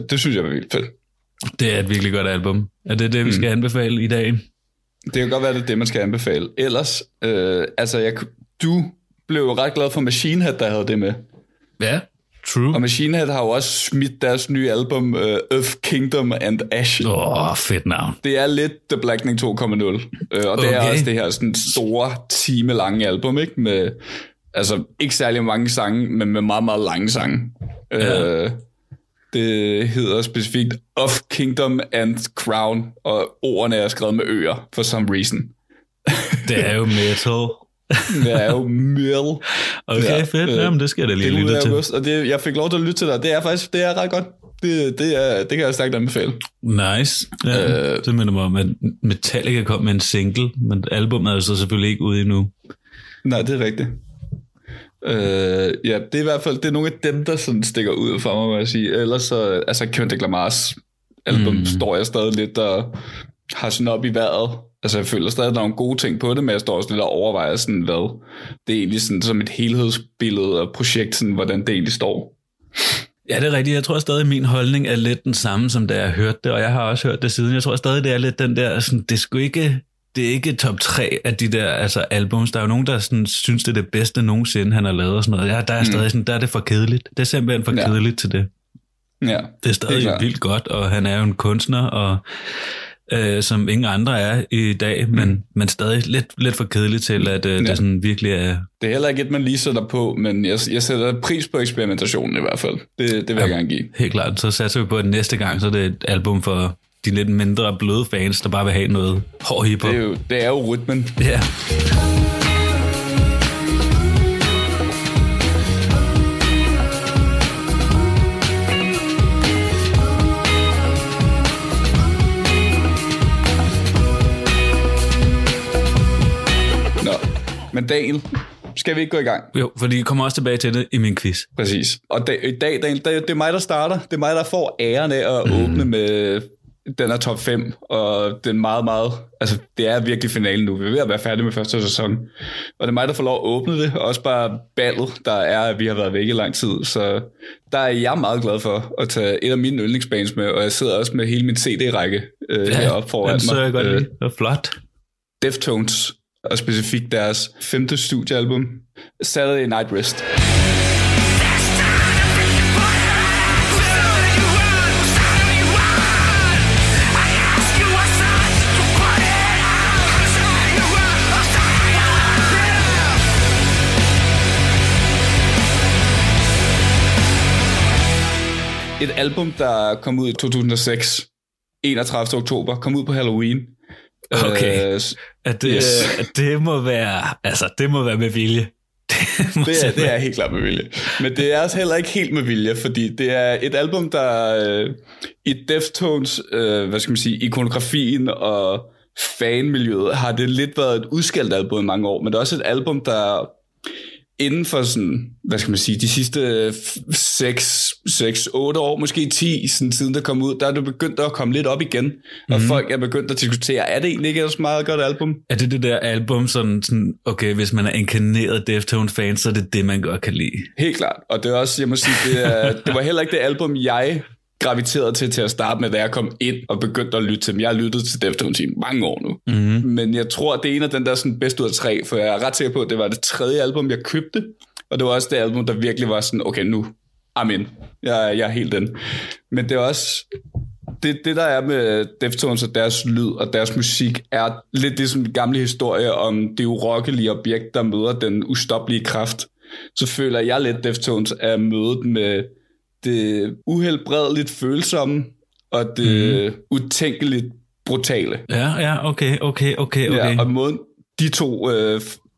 Det synes jeg var vildt fedt. Det er et virkelig godt album. Er det det, vi skal anbefale i dag? Det kan godt være, det er det, man skal anbefale. Ellers, du blev jo ret glad for Machine Head, der havde det med. Ja. True. Og Machine Head har jo også smidt deres nye album Earth Kingdom and Ashes. Fedt navn. Det er lidt The Blackening 2.0. Og det er også det her sådan store, timelange album, ikke? Med, altså ikke særlig mange sange, men med meget, meget lange sange. Ja. Det hedder specifikt Of Kingdom and Crown, og ordene er skrevet med øer, for some reason. Det er jo metal. Det er jo mild. Okay, fedt. Jamen, det skal jeg da lige lytte til. Og det, jeg fik lov til at lytte til dig. Det er faktisk, det er ret godt. Det kan jeg stærkt anbefale. Nice. Ja, det minder mig om, at Metallica kom med en single, men albumet er jo så selvfølgelig ikke ude endnu. Nej, det er rigtigt. Ja, det er i hvert fald, det er nogle af dem, der sådan stikker ud for mig, må jeg sige. Ellers så, altså Kendrick Lamars album står jeg stadig lidt og har sådan op i vejret. Altså jeg føler stadig, at der er nogle gode ting på det, men jeg står også lidt og overvejer sådan, hvad det er egentlig sådan, som et helhedsbillede og projekt, sådan, hvordan det egentlig står. Ja, det er rigtigt. Jeg tror stadig, at min holdning er lidt den samme, som da jeg hørte det, og jeg har også hørt det siden. Jeg tror stadig, det er lidt den der, sådan, det er ikke top 3 af de der altså, albums. Der er jo nogen, der sådan, synes, det er det bedste nogensinde, han har lavet og sådan noget. Ja, der er stadig sådan, der er det for kedeligt. Det er simpelthen for kedeligt til det. Ja, det er stadig vildt godt, og han er jo en kunstner, og som ingen andre er i dag, men stadig lidt for kedelig til, at det sådan virkelig er... Det er heller ikke et, man lige sætter på, men jeg sætter pris på eksperimentationen i hvert fald. Det vil jeg gerne give. Helt klart. Så satser vi på, at næste gang, så er det et album for de lidt mindre bløde fans, der bare vil have noget hård hiphop. Det er jo rytmen. Ja. Yeah. Men Daniel, skal vi ikke gå i gang? Jo, fordi jeg kommer også tilbage til det i min quiz. Præcis. Og i dag, Daniel, det er mig, der starter. Det er mig, der får æren af at åbne med den her top 5. Og den meget, meget... Altså, det er virkelig finalen nu. Vi er ved at være færdige med første sæson. Og det er mig, der får lov at åbne det. Også bare ballet, der er, at vi har været væk i lang tid. Så der er jeg meget glad for at tage et af mine yndlingsbands med. Og jeg sidder også med hele min CD-række heroppe foran mig. Så jeg godt lide. Det er flot. Deftones. Og specifikt deres 5. studiealbum, Saturday Night Wrist. Et album, der kom ud i 2006, 31. oktober, kom ud på Halloween. Okay, det må være, altså det må være med vilje. Det er helt klart med vilje. Men det er også heller ikke helt med vilje, fordi det er et album, der i Deftones, hvad skal man sige, ikonografien og fanmiljøet har det lidt været et udskældt album i mange år, men det er også et album, der inden for sådan, hvad skal man sige, de sidste 6-8 år, måske 10, sådan siden der kom ud, der er det begyndt at komme lidt op igen, og folk er begyndt at diskutere, er det egentlig ikke et meget godt album? Er det det der album, sådan okay, hvis man er inkarneret Deftones-fan, så er det det, man godt kan lide? Helt klart, og det er også, jeg må sige, det var heller ikke det album, jeg graviteret til at starte med, da jeg kom ind og begyndte at lytte til dem. Jeg har lyttet til Deftones i mange år nu. Mm-hmm. Men jeg tror, det er en af den der sådan bedst ud af 3, for jeg er ret sikker på, at det var det tredje album, jeg købte. Og det var også det album, der virkelig var sådan, okay, nu, amen, jeg er helt den. Men det er også... Det, der er med Deftones og deres lyd og deres musik, er lidt det som den gamle historie om det urokkelige objekt, der møder den ustoppelige kraft. Så føler jeg lidt Deftones er mødet med det uhelbredeligt følsomme, og det utænkeligt brutale. Ja, okay. Ja, og måden de to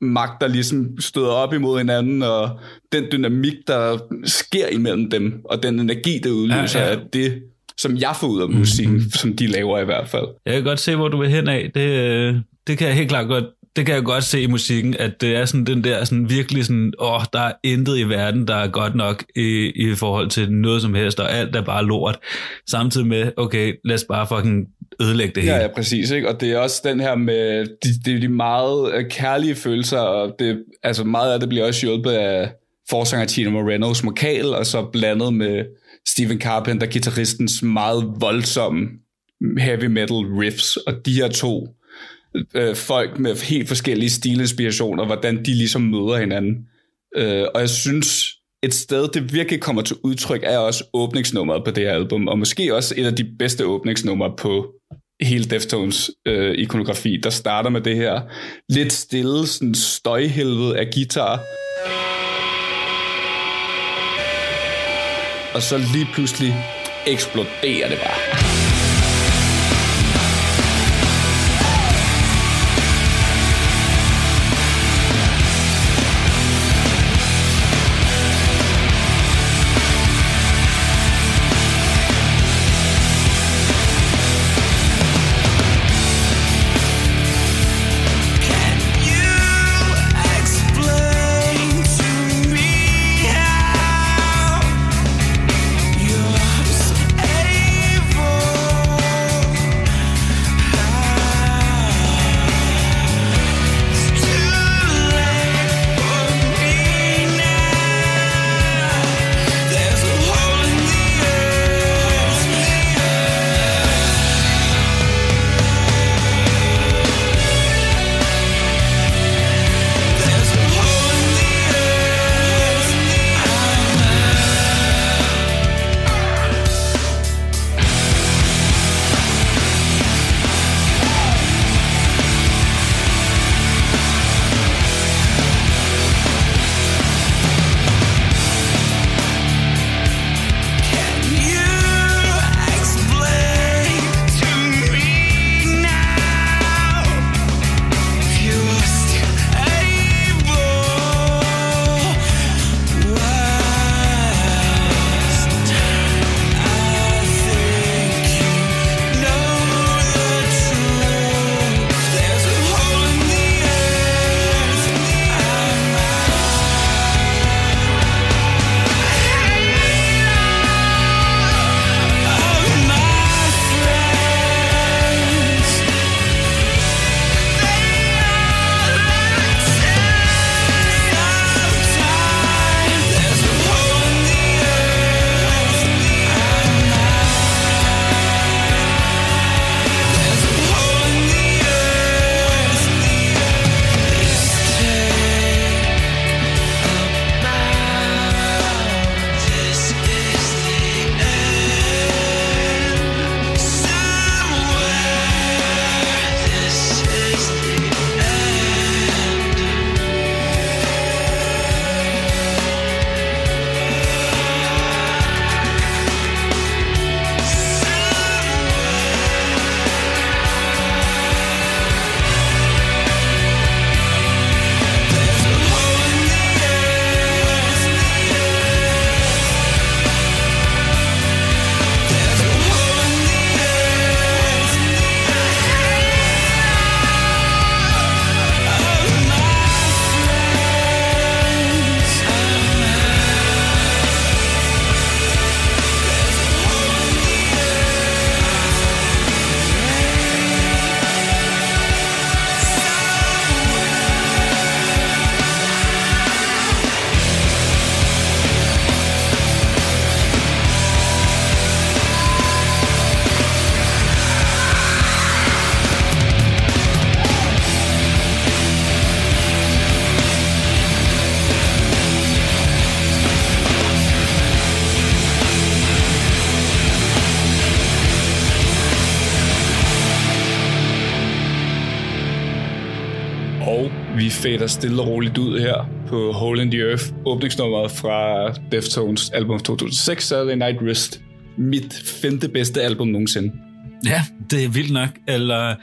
magter ligesom støder op imod hinanden, og den dynamik, der sker imellem dem, og den energi, der udløser, er det, som jeg får ud af musikken, som de laver i hvert fald. Jeg kan godt se, hvor du vil hen af. Det kan jeg helt klart godt. Det kan jeg godt se i musikken, at det er sådan den der sådan virkelig sådan, der er intet i verden, der er godt nok i forhold til noget som helst, og alt er bare lort. Samtidig med, okay, lad os bare fucking ødelægge det hele. Ja, præcis, ikke? Og det er også den her med, de meget kærlige følelser, og det, altså meget af det bliver også hjulpet af forsanger Chino Morenos vokal, og så blandet med Stephen Carpenter, guitaristens meget voldsomme heavy metal riffs, og de her to folk med helt forskellige stilinspirationer, hvordan de ligesom møder hinanden. Og jeg synes, et sted, det virkelig kommer til udtryk, er også åbningsnummeret på det her album, og måske også et af de bedste åbningsnumre på hele Deftones ikonografi, der starter med det her lidt stille sådan støjhelvede af guitar. Og så lige pludselig eksploderer det bare. Og vi fader stille og roligt ud her på Hole in the Earth, åbningsnummeret fra Deftones album 2006, Saturday Night Wrist. Mit 5. bedste album nogensinde. Ja, det er vildt nok. Eller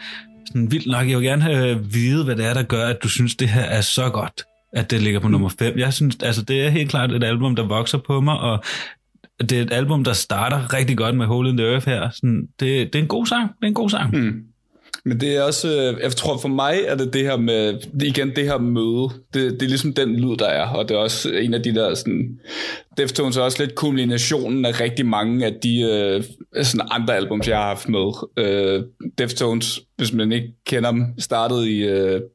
sådan vildt nok. Jeg vil gerne vide, hvad det er, der gør, at du synes, det her er så godt, at det ligger på nummer 5. Jeg synes, altså det er helt klart et album, der vokser på mig, og det er et album, der starter rigtig godt med Hole in the Earth her. Sådan, det er en god sang. Det er en god sang. Mm. Men det er også, jeg tror for mig, er det her med, igen det her møde, det er ligesom den lyd, der er, og det er også en af de der sådan, Deftones er også lidt kulminationen af rigtig mange af de sådan andre albums, jeg har haft med. Deftones, hvis man ikke kender dem, startede i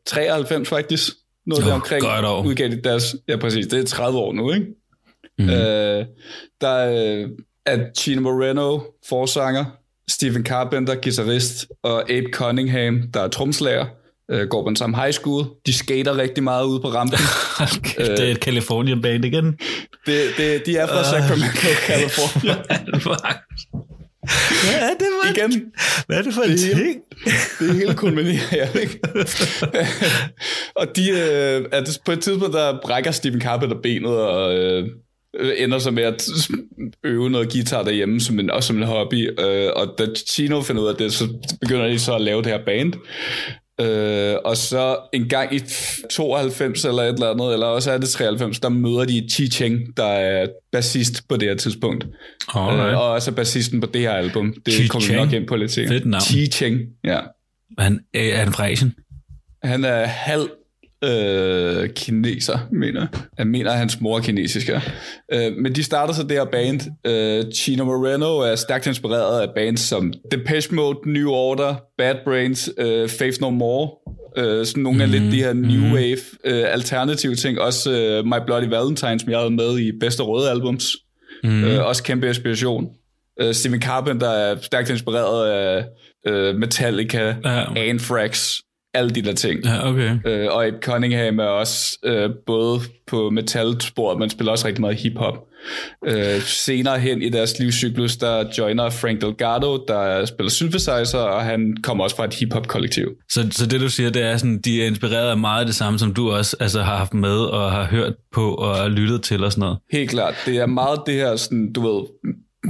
93 faktisk, noget der omkring, udgav det deres, ja præcis, det er 30 år nu, ikke? Mm-hmm. Der er Chino Moreno, forsanger, Stephen Carpenter, guitarist, og Abe Cunningham, der er tromslager, går på den samme high school. De skater rigtig meget ude på rampen. Okay, det er et Californian band igen. De er fra Sacramento, California. Hvad er det for en ting? Det er helt kulminerende, ikke? Og de er på et tidspunkt, der brækker Stephen Carpenter benet, og ender så med at øve noget guitar derhjemme, som en hobby, og da Chino finder ud af det, så begynder de så at lave det her band, og så en gang i 92 eller et eller andet, eller også er det 93, der møder de Chi Cheng, der er bassist på det her tidspunkt, og også bassisten på det her album, det kommer vi nok ind på lidt senere. Chi Cheng, ja. Er han fra Asien? Han er halv kineser, mener jeg. Mener, at hans mor er kinesisk. Men de starter så det her band. Chino Moreno er stærkt inspireret af bands som Depeche Mode, New Order, Bad Brains, Faith No More. Sådan nogle af lidt de her New Wave alternative ting. Også My Bloody Valentine, som jeg havde med i bedste røde albums. Også kæmpe inspiration. Stephen Carpenter er stærkt inspireret af Metallica, Anthrax, alle de der ting. Ja, okay. Og Abe Cunningham er også både på metalsporet, men spiller også rigtig meget hip-hop. Senere hen i deres livscyklus, der joiner Frank Delgado, der spiller synthesizer, og han kommer også fra et hip-hop-kollektiv. Så det du siger, det er sådan, de er inspireret af meget af det samme, som du også altså, har haft med, og har hørt på, og lyttet til, og sådan noget. Helt klart. Det er meget det her, sådan, du ved,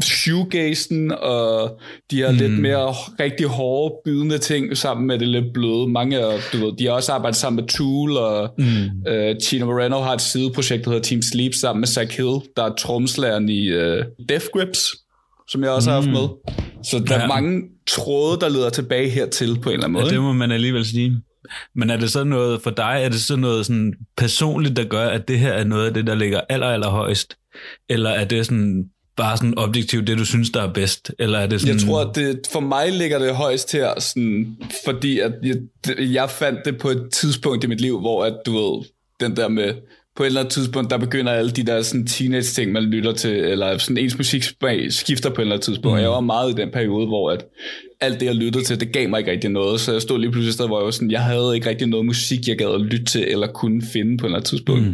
shoegazen og de her lidt mere rigtig hårde bydende ting sammen med det lidt bløde. Mange af, du ved, de har også arbejdet sammen med Tool, og Chino Moreno har et sideprojekt, der hedder Team Sleep, sammen med Zach Hill, der er tromslæren i Death Grips, som jeg også har haft med. Så der er mange tråde, der leder tilbage hertil på en eller anden måde. Ja, det må man alligevel sige. Men er det så noget for dig, er det så noget sådan personligt, der gør, at det her er noget af det, der ligger allerhøjst? Eller er det sådan bare sådan objektivt, det du synes, der er bedst? Eller er det sådan... Jeg tror, at det, for mig ligger det højst her, sådan, fordi at jeg fandt det på et tidspunkt i mit liv, hvor at, du ved, den der med, på et eller andet tidspunkt, der begynder alle de der sådan, teenage-ting, man lytter til, eller sådan, ens musik skifter på et eller andet tidspunkt. Jeg var meget i den periode, hvor at alt det, jeg lyttede til, det gav mig ikke rigtig noget, så jeg stod lige pludselig et sted, hvor jeg var sådan, jeg havde ikke rigtig noget musik, jeg gad at lytte til, eller kunne finde på et eller andet tidspunkt.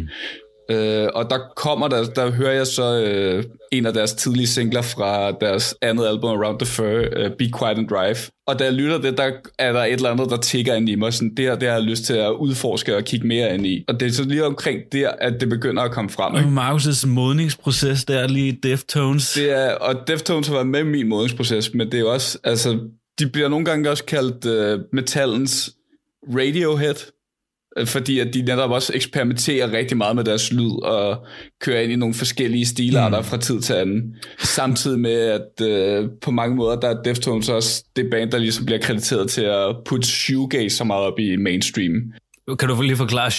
Og der hører jeg så en af deres tidlige singler fra deres andet album, Around the Fur, Be Quiet and Drive. Og da jeg lytter det, der er der et eller andet, der tigger ind i mig. Sådan, det har jeg lyst til at udforske og kigge mere ind i. Og det er så lige omkring der, at det begynder at komme frem. Ikke? Markus' modningsproces, der er lige Deftones. Det er, og Deftones har været med i min modningsproces, men det er også, altså, de bliver nogle gange også kaldt metallens Radiohead, fordi at de netop også eksperimenterer rigtig meget med deres lyd og kører ind i nogle forskellige stilarter fra tid til anden. Samtidig med, at på mange måder, der er Deftones også det band, der ligesom bliver krediteret til at putte shoegaze så meget op i mainstream. Kan du lige forklare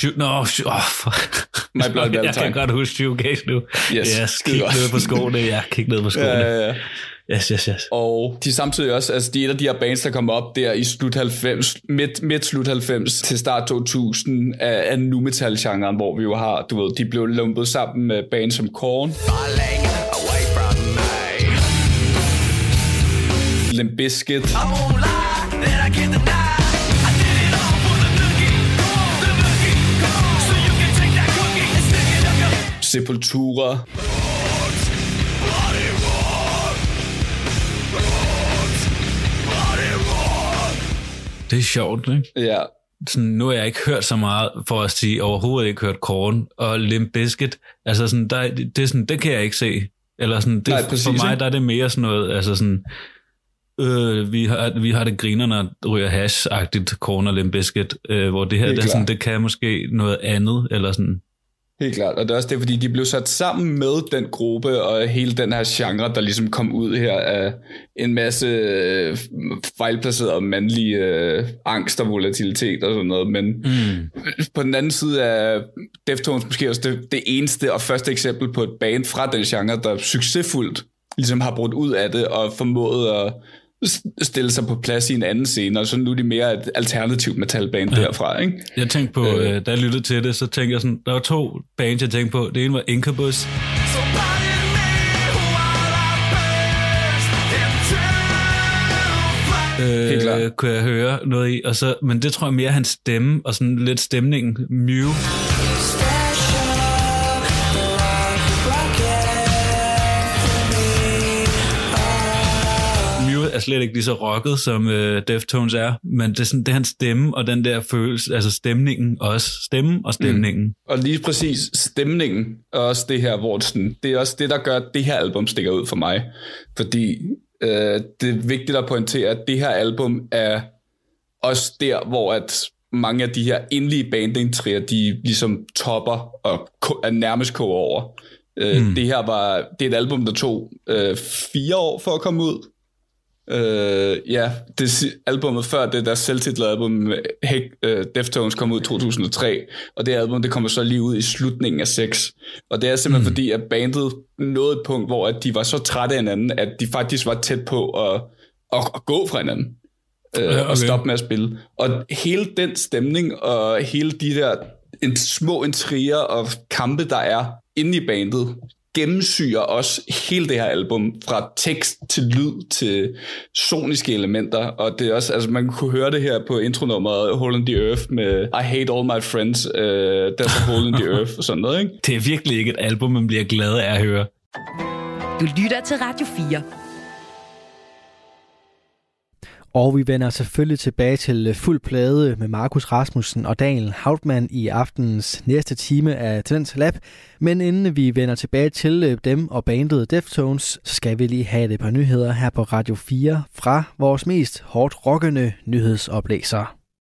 My Bloody Valentine. Jeg kan godt huske shoegaze nu. Yes, kig ned på skoene. Ja. Yes. Og de samtidig også, altså de er et af de her bands, der kommer op der i slut 90, midt slut 90 til start 2000 af nu metal-genren, hvor vi jo har, du ved, de blev lumpet sammen med bands som Korn, Limp Bizkit, Sepultura, det er sjovt, ikke? Ja, sådan, nu har jeg ikke hørt så meget, for at sige overhovedet ikke hørt Korn og Limp Bizkit. Altså sådan, der, det er sådan, det kan jeg ikke se. Eller sådan, det, nej, præcis, for mig der er det mere sådan noget, altså sådan, vi har det griner, når ryger hash-agtigt Korn og Limp Bizkit, hvor det her, det, er sådan, det kan måske noget andet, eller sådan. Helt klart, og det er også det, fordi de blev sat sammen med den gruppe og hele den her genre, der ligesom kom ud her af en masse fejlplacerede mandlige angst og volatilitet og sådan noget, men på den anden side er Deftones måske også det eneste og første eksempel på et band fra den genre, der succesfuldt ligesom har brudt ud af det og formået at stille sig på plads i en anden scene, og så nu er de mere et alternativt metalband derfra, ikke? Jeg tænkte på, da jeg lyttede til det, så tænkte jeg sådan, der var to bands, jeg tænkte på. Det ene var Incubus. Kunne jeg høre noget i, og så, men det tror jeg mere hans stemme, og sådan lidt stemningen, Mew. Er slet ikke lige så rocket, som Deftones er, men det er, sådan, det er hans stemme, og den der følelse, altså stemningen også. Stemmen og stemningen. Og lige præcis stemningen er også det her, hvor sådan, det er også det, der gør, at det her album stikker ud for mig. Fordi det er vigtigt at pointere, at det her album er også der, hvor at mange af de her indlige bandingtrier, de ligesom topper og er nærmest koger over. Det her var, det er et album, der tog 4 år for at komme ud. Albumet før det der selvtitlede album Deftones kom ud i 2003, og det album det kommer så lige ud i slutningen af 6, og det er simpelthen fordi at bandet nåede et punkt, hvor at de var så trætte af hinanden, at de faktisk var tæt på at gå fra hinanden og stoppe med at spille, og hele den stemning og hele de der små intriger og kampe der er inde i bandet gennemsyrer også hele det her album, fra tekst til lyd til soniske elementer, og det er også, altså man kunne høre det her på intronummeret Hole in the Earth med I Hate All My Friends, That's a Hole in the Earth og sådan noget, ikke? Det er virkelig ikke et album, man bliver glad af at høre. Du lytter til Radio 4. Og vi vender selvfølgelig tilbage til Fuld Plade med Markus Rasmussen og Daniel Houtman i aftenens næste time af Tendens Lab. Men inden vi vender tilbage til dem og bandet Deftones, så skal vi lige have et par nyheder her på Radio 4 fra vores mest hårdt rockende nyhedsoplæser.